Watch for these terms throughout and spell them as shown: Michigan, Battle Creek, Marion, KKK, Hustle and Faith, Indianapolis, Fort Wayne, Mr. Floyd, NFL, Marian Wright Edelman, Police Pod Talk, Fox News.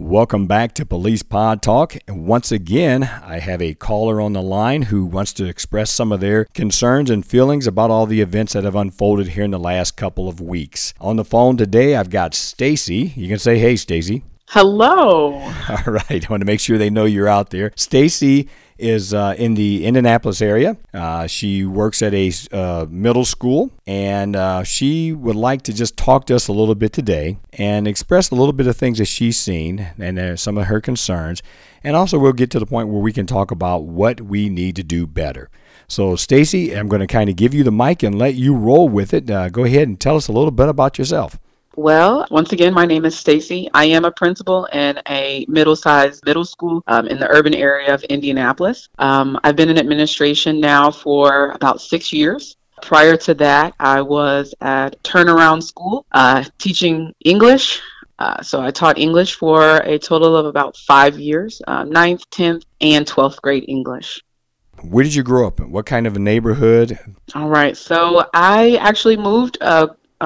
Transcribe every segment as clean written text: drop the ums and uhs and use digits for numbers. Welcome back to Police Pod Talk. And once again, I have a caller on the line who wants to express some of their concerns and feelings about all the events that have unfolded here in the last couple of weeks. On the phone today, I've got Stacy. You can say, hey, Stacy. Hello. All right. I want to make sure they know you're out there. Stacy is in the Indianapolis area. She works at a middle school, and she would like to just talk to us a little bit today and express a little bit of things that she's seen and some of her concerns. And also we'll get to the point where we can talk about what we need to do better. So Stacy, I'm going to kind of give you the mic and let you roll with it. Go ahead and tell us a little bit about yourself. Well, once again, my name is Stacy. I am a principal in a middle-sized middle school in the urban area of Indianapolis. I've been in administration now for about 6 years. Prior to that, I was at Turnaround School teaching English. So I taught English for a total of about 5 years, 9th, 10th, and 12th grade English. Where did you grow up in? What kind of a neighborhood? All right. So I actually moved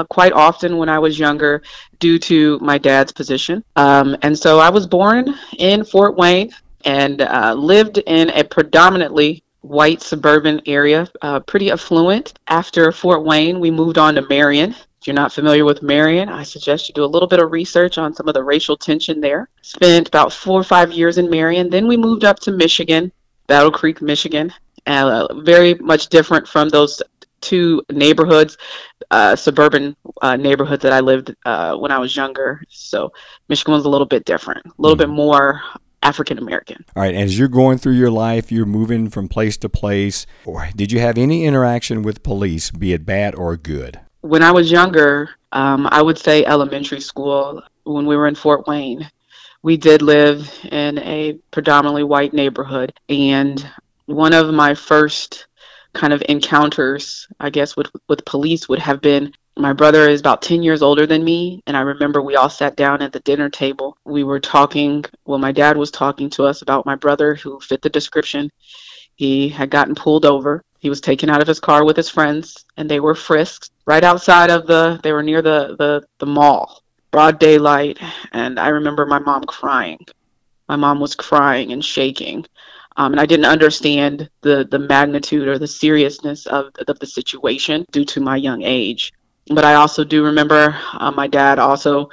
quite often when I was younger due to my dad's position. And so I was born in Fort Wayne and lived in a predominantly white suburban area, pretty affluent. After Fort Wayne, we moved on to Marion. If you're not familiar with Marion, I suggest you do a little bit of research on some of the racial tension there. Spent about 4 or 5 years in Marion. Then we moved up to Michigan, Battle Creek, Michigan. Very much different from those two neighborhoods, suburban neighborhoods that I lived when I was younger. So Michigan was a little bit different, a little bit more African-American. All right. As you're going through your life, you're moving from place to place. Or did you have any interaction with police, be it bad or good? When I was younger, I would say elementary school, when we were in Fort Wayne, we did live in a predominantly white neighborhood. And one of my first kind of encounters, I guess, with police would have been, my brother is about 10 years older than me, and I remember we all sat down at the dinner table. We were talking, well, my dad was talking to us about my brother who fit the description. He had gotten pulled over. He was taken out of his car with his friends, and they were frisked right outside of they were near the mall, broad daylight, and I remember my mom crying. My mom was crying and shaking. And I didn't understand the magnitude or the seriousness of the situation due to my young age. But I also do remember my dad also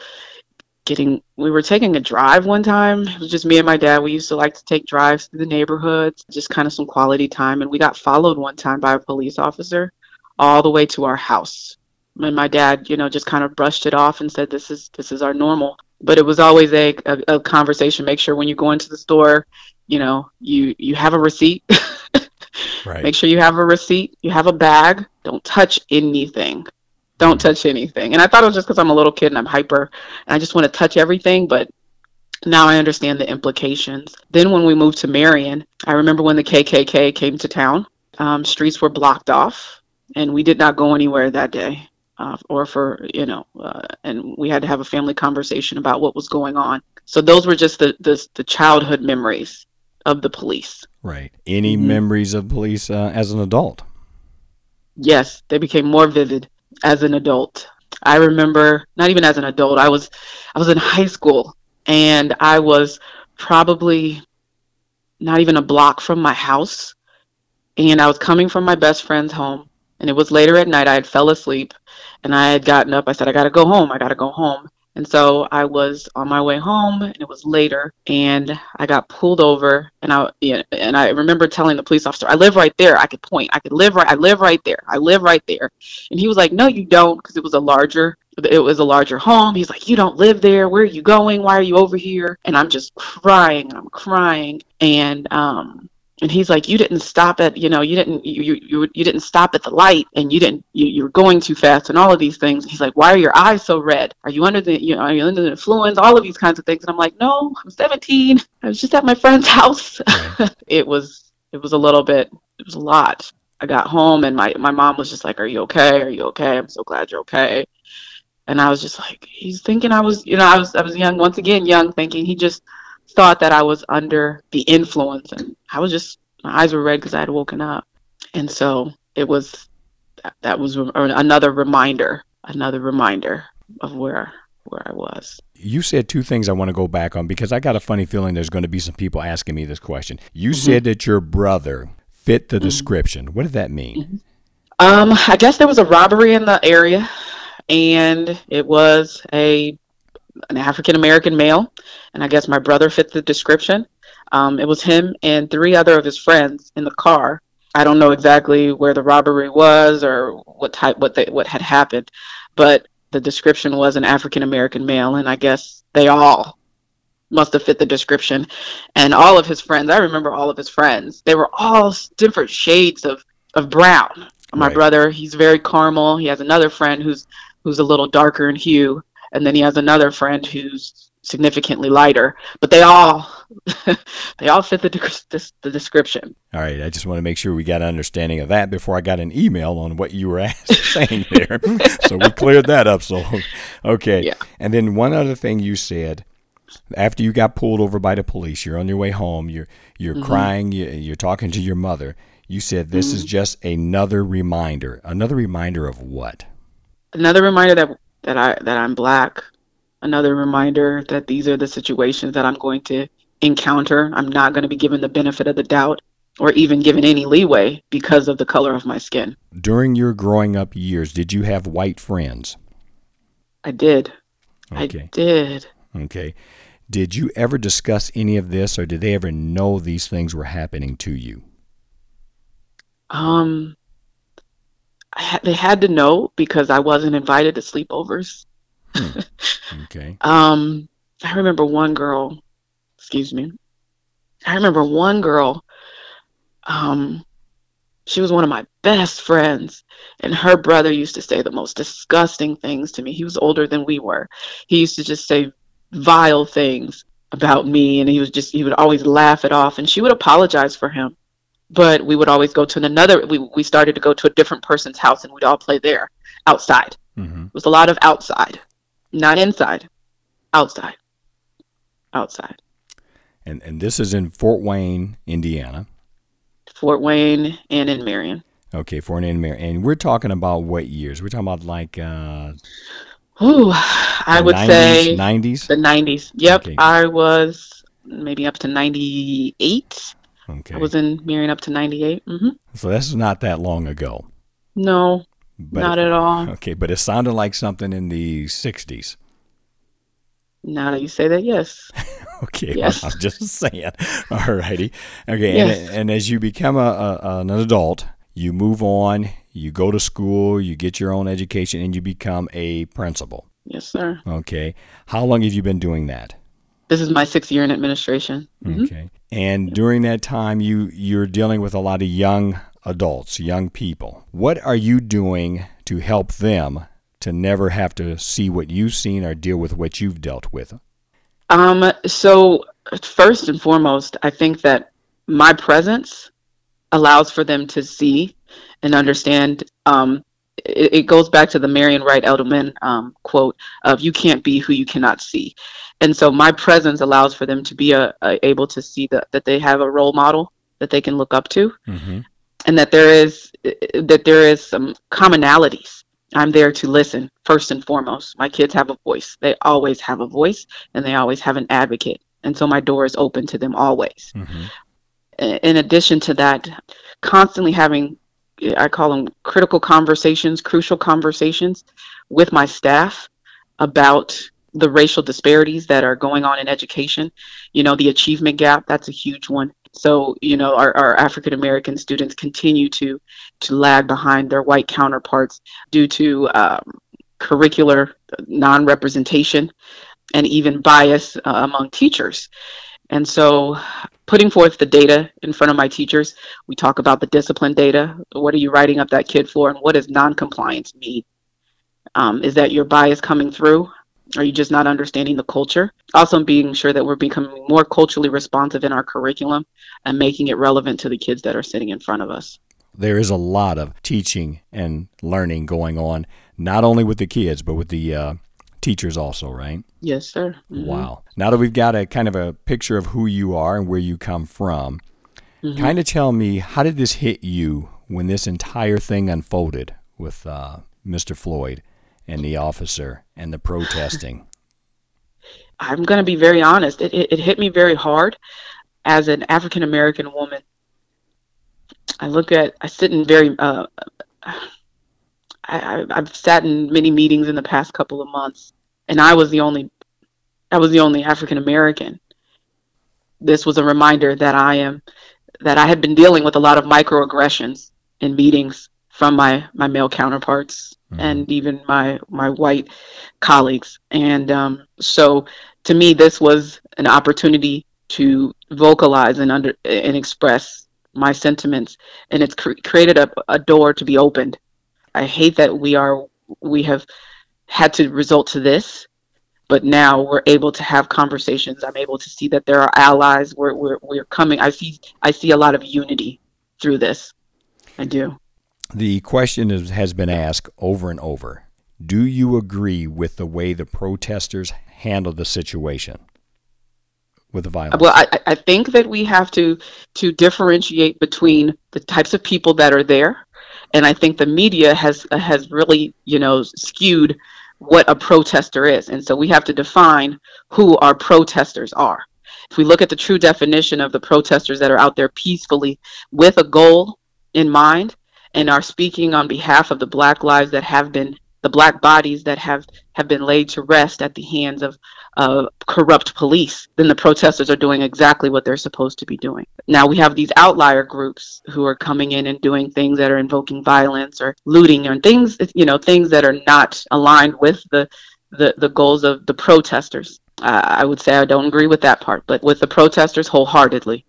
we were taking a drive one time. It was just me and my dad. We used to like to take drives through the neighborhoods, just kind of some quality time. And we got followed one time by a police officer all the way to our house. And my dad, just kind of brushed it off and said, this is our normal. But it was always a conversation. Make sure when you go into the store, you have a receipt. Right. Make sure you have a receipt. You have a bag. Don't touch anything. Don't touch anything. And I thought it was just because I'm a little kid and I'm hyper and I just want to touch everything. But now I understand the implications. Then when we moved to Marion, I remember when the KKK came to town, streets were blocked off and we did not go anywhere that day and we had to have a family conversation about what was going on. So those were just the childhood memories of the police. Right. Any memories of police as an adult? Yes, they became more vivid as an adult. I remember, not even as an adult, I was in high school and I was probably not even a block from my house and I was coming from my best friend's home and it was later at night. I had fell asleep and I had gotten up. I said, I gotta go home. And so I was on my way home and it was later and I got pulled over and I remember telling the police officer, I live right there. I could point. I live right there. I live right there. And he was like, no, you don't. Because it was a larger home. He's like, you don't live there. Where are you going? Why are you over here? And I'm just crying. And And he's like, you didn't stop at, you know, you didn't stop at the light, and you were going too fast, and all of these things. He's like, why are your eyes so red? Are you under the, are you under the influence? All of these kinds of things. And I'm like, no, I'm 17. I was just at my friend's house. It was a lot. I got home and my mom was just like, are you okay? Are you okay? I'm so glad you're okay. And I was just like, he's thinking I was, I was young, once again, young, thinking he just thought that I was under the influence. And I was just, my eyes were red because I had woken up. And so it was, that was another reminder of where I was. You said two things I want to go back on, because I got a funny feeling there's going to be some people asking me this question. You mm-hmm. said that your brother fit the mm-hmm. description. What did that mean? Mm-hmm. I guess there was a robbery in the area, and it was an African-American male, and I guess my brother fit the description. It was him and three other of his friends in the car. I don't know exactly where the robbery was or what had happened, but the description was an African-American male, and I guess they all must have fit the description. And all of his friends, I remember all of his friends, they were all different shades of brown. My right. brother, he's very caramel. He has another friend who's a little darker in hue, and then he has another friend who's significantly lighter, but they all fit the description. All right, I just want to make sure we got an understanding of that before I got an email on what you were saying there. So we cleared that up. So okay. Yeah. And then one other thing you said, after you got pulled over by the police, you're on your way home, you're mm-hmm. crying, you're talking to your mother. You said this mm-hmm. is just another reminder. Another reminder of what? Another reminder that I'm Black. Another reminder that these are the situations that I'm going to encounter. I'm not going to be given the benefit of the doubt or even given any leeway because of the color of my skin. During your growing up years, did you have white friends? I did. Okay. I did. Okay. Did you ever discuss any of this, or did they ever know these things were happening to you? They had to know because I wasn't invited to sleepovers. Okay. I remember one girl, she was one of my best friends, and her brother used to say the most disgusting things to me. He was older than we were. He used to just say vile things about me, and he would always laugh it off, and she would apologize for him. But we would always go to we started to go to a different person's house, and we'd all play there outside. Mm-hmm. It was a lot of outside, not inside, outside. And this is in Fort Wayne, Indiana. Fort Wayne and in Marion. Okay, Fort Wayne and Marion. And we're talking about what years? We're talking about like I would say 90s? The 90s. Yep, okay. I was maybe up to 98. Okay. I was in Marion up to 98. Mm-hmm. So this is not that long ago. No, not at all. Okay, but it sounded like something in the 60s. Now that you say that, yes. Okay, yes. Well, I'm just saying. All righty. Okay, yes. and as you become an adult, you move on, you go to school, you get your own education, and you become a principal. Yes, sir. Okay. How long have you been doing that? This is my sixth year in administration. Mm-hmm. Okay. And during that time, you're dealing with a lot of young adults, young people. What are you doing to help them to never have to see what you've seen or deal with what you've dealt with? So first and foremost, I think that my presence allows for them to see and understand. It goes back to the Marian Wright Edelman quote of "You can't be who you cannot see," and so my presence allows for them to be able to see that they have a role model that they can look up to, mm-hmm. and that there is some commonalities. I'm there to listen first and foremost. My kids have a voice; they always have a voice, and they always have an advocate, and so my door is open to them always. Mm-hmm. In addition to that, constantly having, I call them critical conversations, crucial conversations with my staff about the racial disparities that are going on in education. You know, the achievement gap, that's a huge one. So, our African-American students continue to lag behind their white counterparts due to curricular non-representation and even bias among teachers. And so putting forth the data in front of my teachers, we talk about the discipline data. What are you writing up that kid for? And what does noncompliance mean? Is that your bias coming through? Are you just not understanding the culture? Also being sure that we're becoming more culturally responsive in our curriculum and making it relevant to the kids that are sitting in front of us. There is a lot of teaching and learning going on, not only with the kids, but with the teachers also, right? Yes, sir. Mm-hmm. Wow. Now that we've got a kind of a picture of who you are and where you come from, mm-hmm. kind of tell me, how did this hit you when this entire thing unfolded with Mr. Floyd and the officer and the protesting? I'm going to be very honest. It hit me very hard. As an African-American woman, I've sat in many meetings in the past couple of months, and I was the only African-American. This was a reminder that I had been dealing with a lot of microaggressions in meetings from my male counterparts mm-hmm. and even my white colleagues. And so to me, this was an opportunity to vocalize and express my sentiments, and it's created a door to be opened. I hate that we have had to resort to this, but now we're able to have conversations. I'm able to see that there are allies. We're coming. I see a lot of unity through this. I do. The question has been asked over and over. Do you agree with the way the protesters handled the situation? With the violence? Well, I think that we have to differentiate between the types of people that are there, and I think the media has really, skewed what a protester is, and so we have to define who our protesters are. If we look at the true definition of the protesters that are out there peacefully with a goal in mind and are speaking on behalf of the Black lives that have been, the Black bodies that have been laid to rest at the hands of corrupt police, then the protesters are doing exactly what they're supposed to be doing. Now we have these outlier groups who are coming in and doing things that are invoking violence or looting and things, things that are not aligned with the goals of the protesters. I would say I don't agree with that part, but with the protesters wholeheartedly.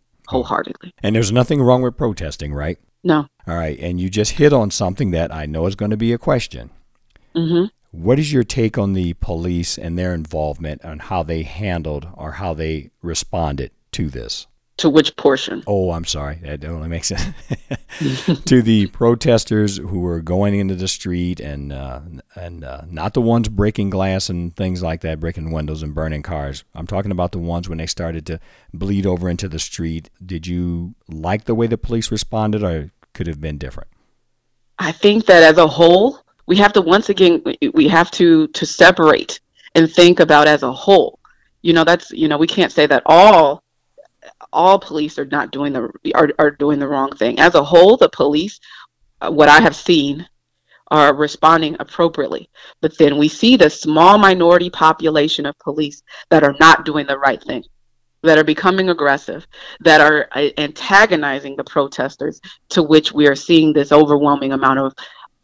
And there's nothing wrong with protesting, right? No. All right. And you just hit on something that I know is going to be a question. Mm-hmm. What is your take on the police and their involvement on how they handled or how they responded to this? To which portion? Oh, I'm sorry. That only makes sense. To the protesters who were going into the street and not the ones breaking glass and things like that, breaking windows and burning cars. I'm talking about the ones when they started to bleed over into the street. Did you like the way the police responded, or could it have been different? I think that as a whole, we have to, once again, we have to separate and think about as a whole. We can't say that all police are not doing are doing the wrong thing. As a whole, the police, what I have seen, are responding appropriately. But then we see the small minority population of police that are not doing the right thing, that are becoming aggressive, that are antagonizing the protesters, to which we are seeing this overwhelming amount of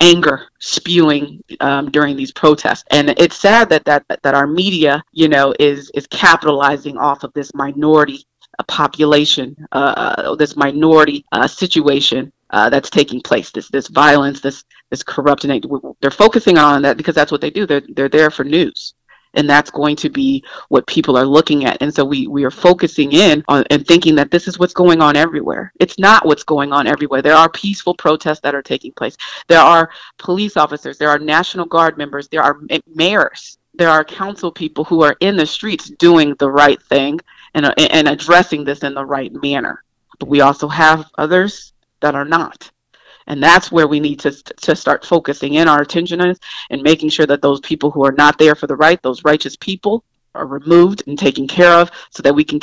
anger spewing during these protests. And it's sad that our media, is capitalizing off of this minority population, this minority situation that's taking place, this violence, this corruption. They're focusing on that because that's what they do. They're there for news. And that's going to be what people are looking at. And so we are focusing in on and thinking that this is what's going on everywhere. It's not what's going on everywhere. There are peaceful protests that are taking place. There are police officers. There are National Guard members. There are mayors. There are council people who are in the streets doing the right thing and addressing this in the right manner. But we also have others that are not. And that's where we need to start focusing in our attention on, and making sure that those people who are not there for the right, those righteous people, are removed and taken care of, so that we can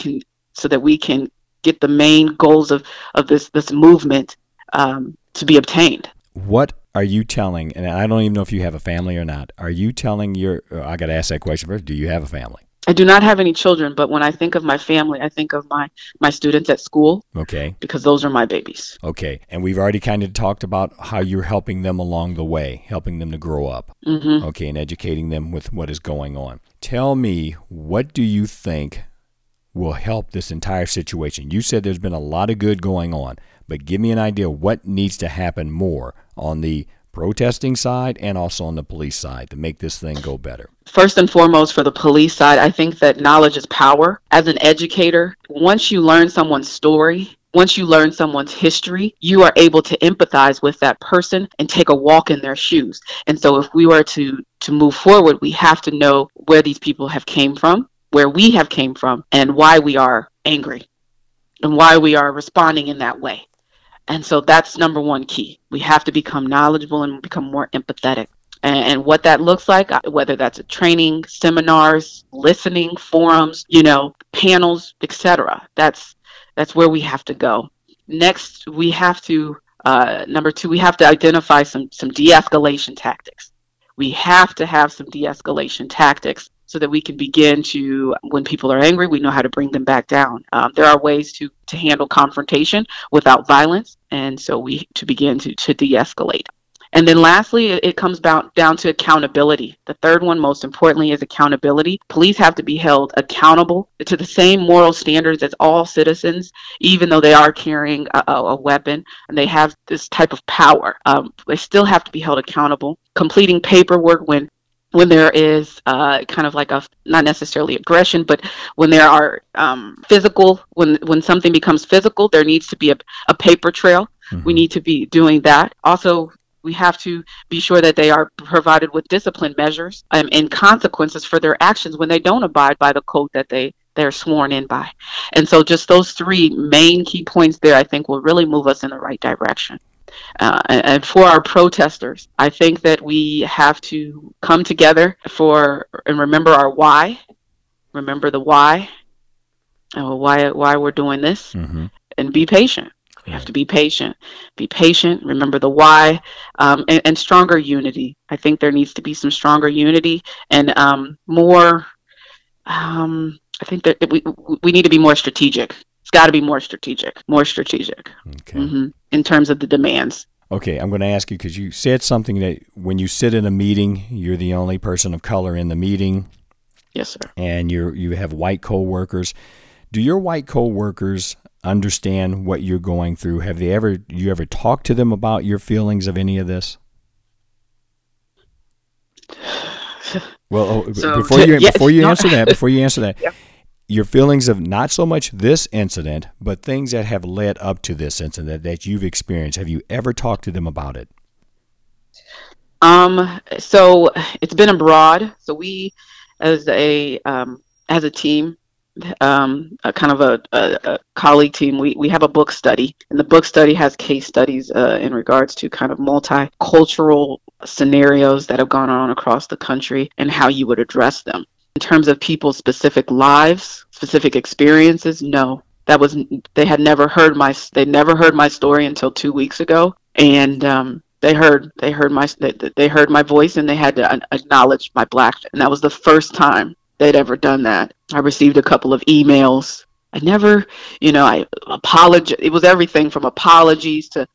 get the main goals of this movement to be obtained. What are you telling? And I don't even know if you have a family or not. Are you telling I got to ask that question first. Do you have a family? I do not have any children, but when I think of my family, I think of my students at school. Okay. Because those are my babies. Okay. And we've already kind of talked about how you're helping them along the way, helping them to grow up. Mm-hmm. Okay. And educating them with what is going on. Tell me, what do you think will help this entire situation. You said there's been a lot of good going on, but give me an idea what needs to happen more on the protesting side and also on the police side to make this thing go better. First and foremost, for the police side, I think that knowledge is power. As an educator, once you learn someone's story, once you learn someone's history, you are able to empathize with that person and take a walk in their shoes. And so if we were to move forward, we have to know where these people have came from, where we have came from, and why we are angry and why we are responding in that way. And so that's number one key. We have to become knowledgeable and become more empathetic. And what that looks like, whether that's a training, seminars, listening, forums, panels, etc. That's where we have to go. Next, we have to, number two, we have to identify some de-escalation tactics. We have to have some de-escalation tactics so that we can begin to, when people are angry, we know how to bring them back down. There are ways to handle confrontation without violence, and so we to begin to de-escalate. And then lastly, it comes down to accountability. The third one, most importantly, is accountability. Police have to be held accountable to the same moral standards as all citizens, even though they are carrying a weapon and they have this type of power. They still have to be held accountable. Completing paperwork when there is kind of like a, not necessarily aggression, but when there are physical, when something becomes physical, there needs to be a paper trail. Mm-hmm. We need to be doing that. Also, we have to be sure that they are provided with discipline measures and consequences for their actions when they don't abide by the code that they're sworn in by. And so just those three main key points there, I think, will really move us in the right direction. And for our protesters, I think that we have to come together and remember our why, remember the why, and why we're doing this, mm-hmm. and be patient. We have to be patient, remember the why, and stronger unity. I think there needs to be some stronger unity and more, I think that we need to be more strategic. It's got to be more strategic okay. Mm-hmm. in terms of the demands. Okay, I'm going to ask you, because you said something that when you sit in a meeting, you're the only person of color in the meeting. Yes, sir. And you have white co-workers. Do your white co-workers understand what you're going through? Have they you ever talked to them about your feelings of any of this? Well, so, before you answer that, yeah. Your feelings of not so much this incident, but things that have led up to this incident that you've experienced. Have you ever talked to them about it? So it's been abroad. So we, as a team, a colleague team, we have a book study, and the book study has case studies in regards to kind of multicultural scenarios that have gone on across the country and how you would address them. In terms of people's specific lives, specific experiences, no, they never heard my story until 2 weeks ago, and they heard my voice, and they had to acknowledge my blackness, and that was the first time they'd ever done that. I received a couple of emails. I never, I apologized. It was everything from apologies to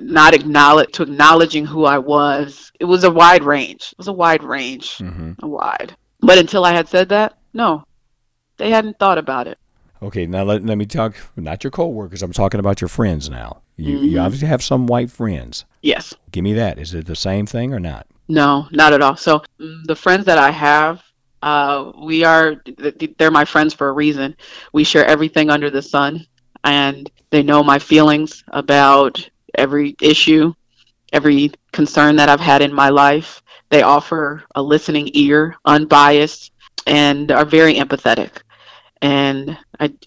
not acknowledge to acknowledging who I was. It was a wide range. Mm-hmm. But until I had said that, no, they hadn't thought about it. Okay, now let me talk, not your co-workers, I'm talking about your friends now. Mm-hmm. You obviously have some white friends. Yes. Give me that. Is it the same thing or not? No, not at all. So the friends that I have, they're my friends for a reason. We share everything under the sun, and they know my feelings about every issue, every concern that I've had in my life. They offer a listening ear, unbiased, and are very empathetic. And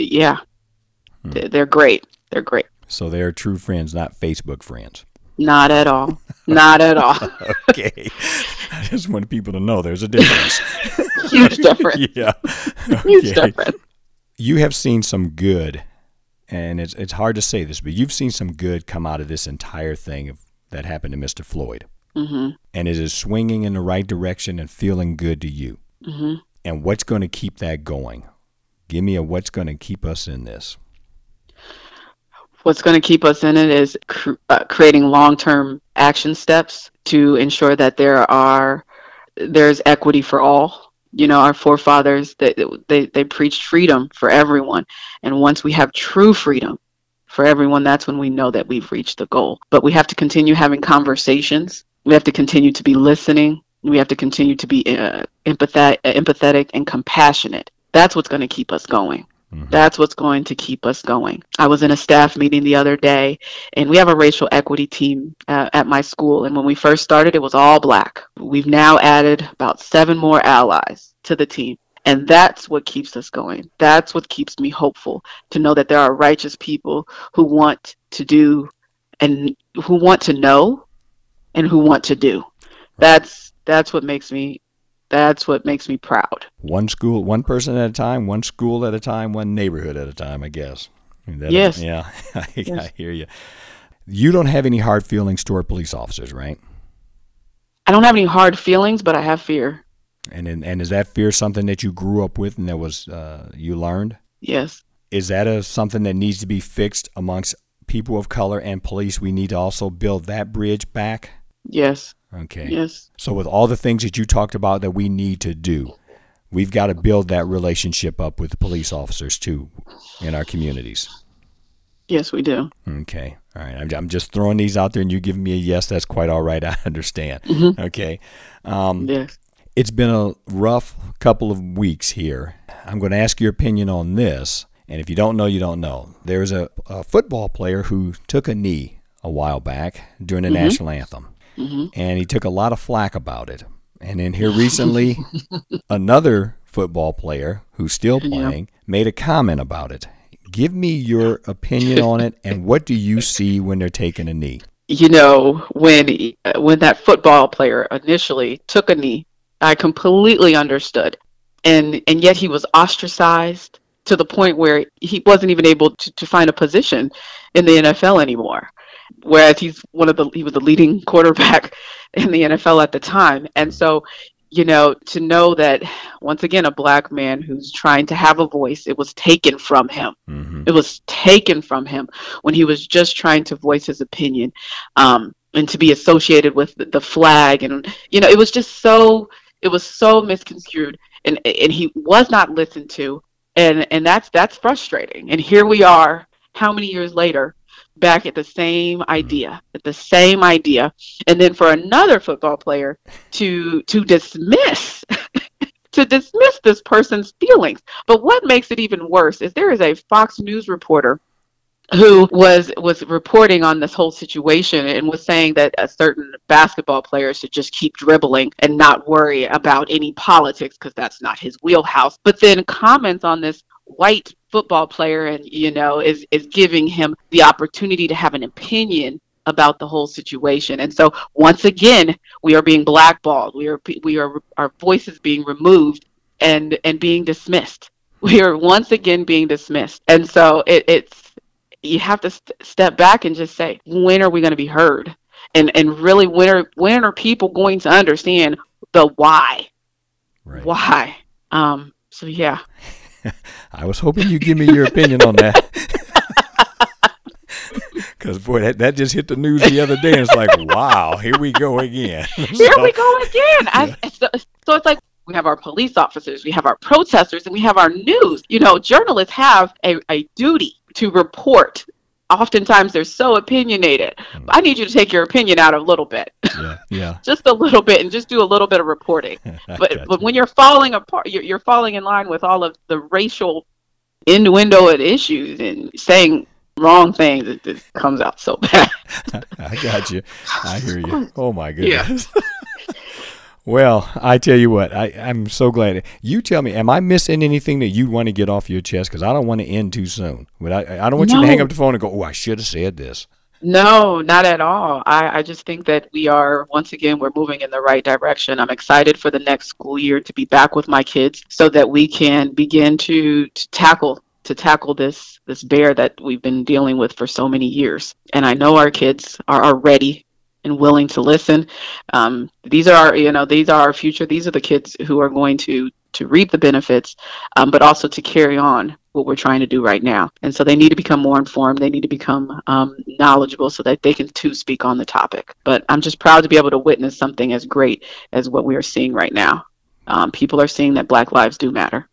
they're great. They're great. So they're true friends, not Facebook friends. Not at all. Not at all. Okay. I just want people to know there's a difference. Huge difference. Yeah. Okay. Huge difference. You have seen some good, and it's hard to say this, but you've seen some good come out of this entire thing that happened to Mr. Floyd. Mm-hmm. And it is swinging in the right direction and feeling good to you. Mm-hmm. And what's going to keep that going? Give me what's going to keep us in this. What's going to keep us in it is creating long-term action steps to ensure that there's equity for all. you know, our forefathers, they preached freedom for everyone. And once we have true freedom for everyone, that's when we know that we've reached the goal. But we have to continue having conversations. We have to continue to be listening. We have to continue to be empathetic and compassionate. That's what's going to keep us going. Mm-hmm. That's what's going to keep us going. I was in a staff meeting the other day, and we have a racial equity team at my school. And when we first started, it was all Black. We've now added about 7 more allies to the team. And that's what keeps us going. That's what keeps me hopeful, to know that there are righteous people who want to do and who want to know and who want to do. That's what makes me proud. One school, one person at a time, one school at a time, one neighborhood at a time, I guess. Yes. Yeah, yes. I hear you. You don't have any hard feelings toward police officers, right? I don't have any hard feelings, but I have fear. And is that fear something that you grew up with and that was you learned? Yes. Is that something that needs to be fixed amongst people of color and police? We need to also build that bridge back? Yes. Okay. Yes. So with all the things that you talked about that we need to do, we've got to build that relationship up with police officers too in our communities. Yes, we do. Okay. All right. I'm just throwing these out there and you giving me a yes. That's quite all right. I understand. Mm-hmm. Okay. Yes. It's been a rough couple of weeks here. I'm going to ask your opinion on this. And if you don't know, you don't know. There's a football player who took a knee a while back during the mm-hmm. national anthem. Mm-hmm. And he took a lot of flack about it. And then here recently, another football player who's still playing made a comment about it. Give me your opinion on it. And what do you see when they're taking a knee? You know, when that football player initially took a knee, I completely understood. And yet he was ostracized to the point where he wasn't even able to find a position in the NFL anymore. Whereas he was the leading quarterback in the NFL at the time. And so, you know, to know that, once again, a Black man who's trying to have a voice, it was taken from him. Mm-hmm. It was taken from him when he was just trying to voice his opinion, and to be associated with the flag. And, you know, it was so misconstrued, and he was not listened to, and that's frustrating. And here we are, how many years later, back at the same idea, and then for another football player to dismiss this person's feelings. But what makes it even worse is there is a Fox News reporter who was reporting on this whole situation and was saying that a certain basketball player should just keep dribbling and not worry about any politics because that's not his wheelhouse. But then comments on this white football player and, you know, is giving him the opportunity to have an opinion about the whole situation. And so once again, we are being blackballed. We are our voices being removed and being dismissed. We are once again being dismissed. And so it's you have to step back and just say, when are we going to be heard? And really, when are people going to understand the why? Right. Why? So, yeah. I was hoping you'd give me your opinion on that. Because, boy, that just hit the news the other day. And it's like, wow, here we go again. Yeah. So it's like, we have our police officers, we have our protesters, and we have our news. You know, journalists have a duty to report. Oftentimes they're so opinionated. I need you to take your opinion out a little bit. Yeah. Just a little bit, and just do a little bit of reporting. But when you're falling apart, you're falling in line with all of the racial innuendo and issues and saying wrong things, it comes out so bad. I got you. I hear you. Oh my goodness. Yeah. Well, I tell you what, I'm so glad. You tell me, am I missing anything that you want to get off your chest? Because I don't want to end too soon. But I don't want you to hang up the phone and go, oh, I should have said this. No, not at all. I just think that we are, once again, we're moving in the right direction. I'm excited for the next school year to be back with my kids so that we can begin to tackle this bear that we've been dealing with for so many years. And I know our kids are ready and willing to listen. These are our future. These are the kids who are going to reap the benefits, but also to carry on what we're trying to do right now. And so they need to become more informed. They need to become knowledgeable so that they can too speak on the topic. But I'm just proud to be able to witness something as great as what we are seeing right now. people are seeing that Black lives do matter.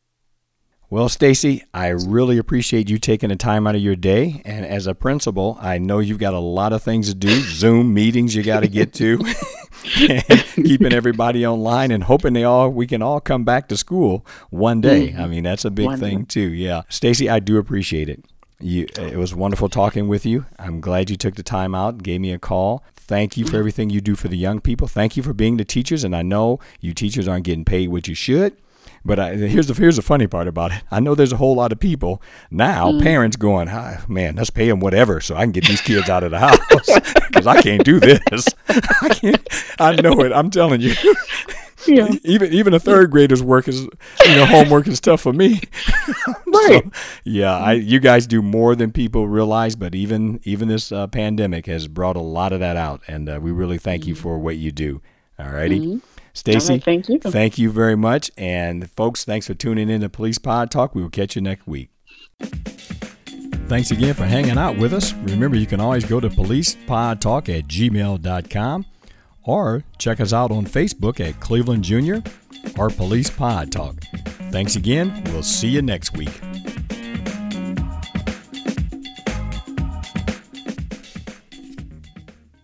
Well, Stacy, I really appreciate you taking the time out of your day. And as a principal, I know you've got a lot of things to do, Zoom meetings you got to get to, and keeping everybody online and hoping we can all come back to school one day. I mean, that's a big thing too. Yeah. Stacy, I do appreciate it. It was wonderful talking with you. I'm glad you took the time out and gave me a call. Thank you for everything you do for the young people. Thank you for being the teachers. And I know you teachers aren't getting paid what you should. But here's the funny part about it. I know there's a whole lot of people now, parents going, oh, man, let's pay them whatever so I can get these kids out of the house because I can't do this. I know it. I'm telling you. Yeah. Even a third grader's work is, homework is tough for me. Right. So, yeah. You guys do more than people realize, but even this pandemic has brought a lot of that out. And we really thank you for what you do. All righty. Mm-hmm. Stacy, right, thank you very much. And folks, thanks for tuning in to Police Pod Talk. We will catch you next week. Thanks again for hanging out with us. Remember, you can always go to policepodtalk@gmail.com or check us out on Facebook at Cleveland Junior or Police Pod Talk. Thanks again. We'll see you next week.